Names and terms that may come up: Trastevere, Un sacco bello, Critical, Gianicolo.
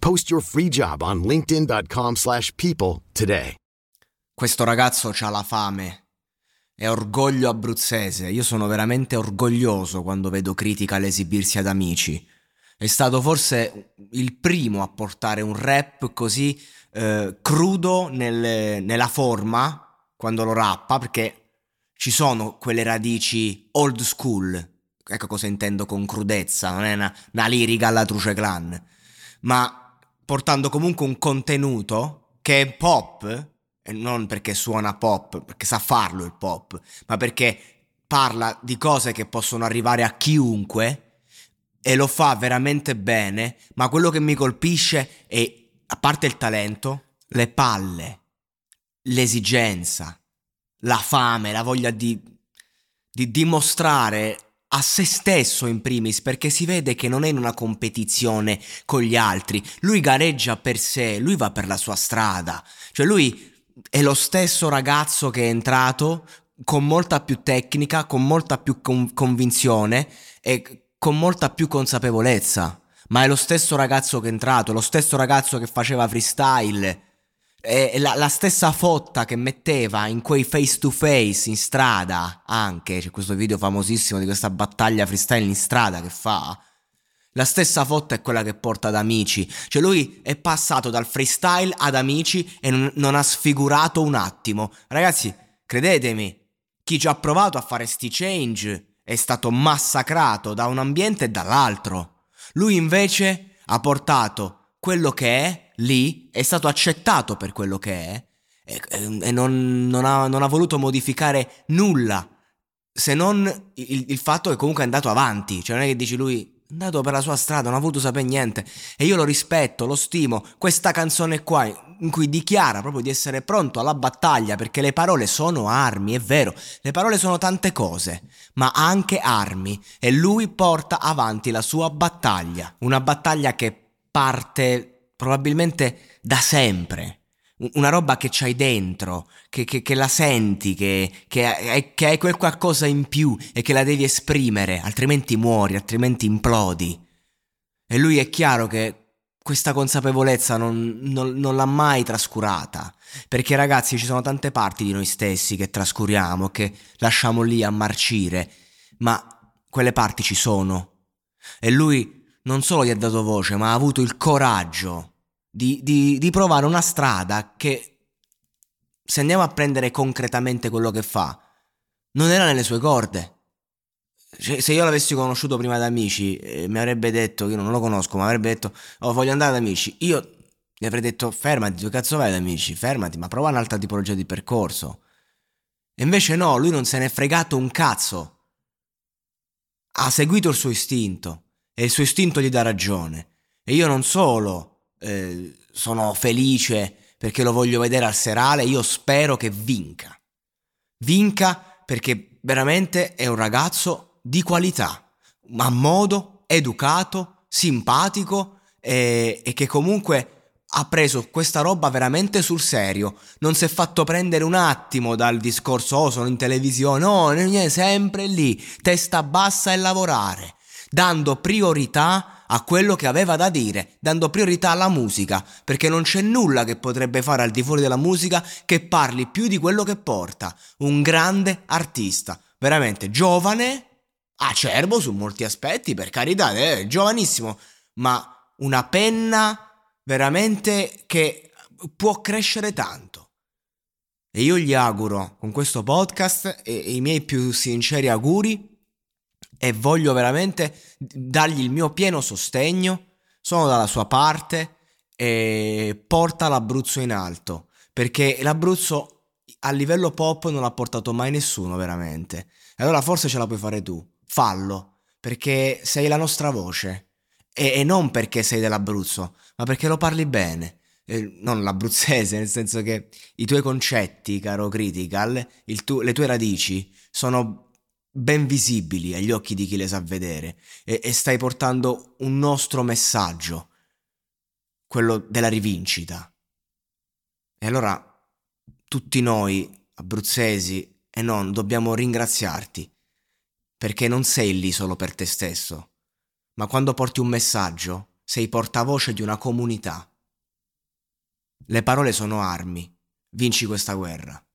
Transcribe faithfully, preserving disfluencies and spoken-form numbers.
Post your free job on linkedin.com slash people today. Questo ragazzo c'ha la fame, è orgoglio abruzzese. Io sono veramente orgoglioso quando vedo Critical esibirsi ad Amici. È stato forse il primo a portare un rap così eh, crudo nel, nella forma quando lo rappa, perché ci sono quelle radici old school. Ecco cosa intendo con crudezza, non è una, una lirica alla Truce Clan, ma portando comunque un contenuto che è pop. E non perché suona pop, perché sa farlo il pop, ma perché parla di cose che possono arrivare a chiunque e lo fa veramente bene. Ma quello che mi colpisce è, a parte il talento, le palle, l'esigenza, la fame, la voglia di, di dimostrare a se stesso in primis, perché si vede che non è in una competizione con gli altri. Lui gareggia per sé, lui va per la sua strada, cioè lui... è lo stesso ragazzo che è entrato con molta più tecnica, con molta più con- convinzione e con molta più consapevolezza, ma è lo stesso ragazzo che è entrato, lo stesso ragazzo che faceva freestyle, è la, la stessa fotta che metteva in quei face to face in strada. Anche c'è questo video famosissimo di questa battaglia freestyle in strada che fa. La stessa foto è quella che porta ad Amici, cioè lui è passato dal freestyle ad Amici e non, non ha sfigurato un attimo. Ragazzi, credetemi, chi ci ha provato a fare sti change è stato massacrato da un ambiente e dall'altro. Lui invece ha portato quello che è lì, è stato accettato per quello che è e, e non, non, ha, non ha voluto modificare nulla, se non il, il fatto che comunque è andato avanti. Cioè non è che dici lui... andato per la sua strada, non ha voluto sapere niente, e io lo rispetto, lo stimo. Questa canzone qua in cui dichiara proprio di essere pronto alla battaglia, perché le parole sono armi, è vero, le parole sono tante cose, ma anche armi, e lui porta avanti la sua battaglia, una battaglia che parte probabilmente da sempre, una roba che c'hai dentro, che, che, che la senti, che, che, che hai quel qualcosa in più e che la devi esprimere, altrimenti muori, altrimenti implodi. E lui è chiaro che questa consapevolezza non, non, non l'ha mai trascurata, perché ragazzi ci sono tante parti di noi stessi che trascuriamo, che lasciamo lì a marcire, ma quelle parti ci sono. E lui non solo gli ha dato voce, ma ha avuto il coraggio Di, di, di provare una strada che, se andiamo a prendere concretamente quello che fa, non era nelle sue corde. Cioè, se io l'avessi conosciuto prima ad Amici, eh, mi avrebbe detto, io non lo conosco, ma avrebbe detto oh, voglio andare ad Amici. Io gli avrei detto fermati, dove cazzo vai ad Amici? Fermati, ma prova un'altra tipologia di percorso. E invece no, lui non se ne è fregato un cazzo, ha seguito il suo istinto e il suo istinto gli dà ragione. E io non solo Eh, sono felice perché lo voglio vedere al serale. Io spero che vinca vinca perché veramente è un ragazzo di qualità, a modo, educato, simpatico e, e che comunque ha preso questa roba veramente sul serio, non si è fatto prendere un attimo dal discorso "oh, sono in televisione", no, è sempre lì, testa bassa e lavorare, dando priorità a quello che aveva da dire, dando priorità alla musica, perché non c'è nulla che potrebbe fare al di fuori della musica che parli più di quello che porta. Un grande artista, veramente giovane, acerbo su molti aspetti, per carità, è giovanissimo, ma una penna veramente che può crescere tanto. E io gli auguro con questo podcast e, e i miei più sinceri auguri, e voglio veramente dargli il mio pieno sostegno, sono dalla sua parte, e porta l'Abruzzo in alto, perché l'Abruzzo a livello pop non l'ha portato mai nessuno veramente, e allora forse ce la puoi fare tu, fallo, perché sei la nostra voce. E non perché sei dell'Abruzzo, ma perché lo parli bene, eh, non l'abruzzese, nel senso che i tuoi concetti, caro Critical, il tu- le tue radici sono ben visibili agli occhi di chi le sa vedere, e-, e stai portando un nostro messaggio, quello della rivincita. E allora tutti noi, abruzzesi e non, dobbiamo ringraziarti, perché non sei lì solo per te stesso, ma quando porti un messaggio, sei portavoce di una comunità. Le parole sono armi. Vinci questa guerra.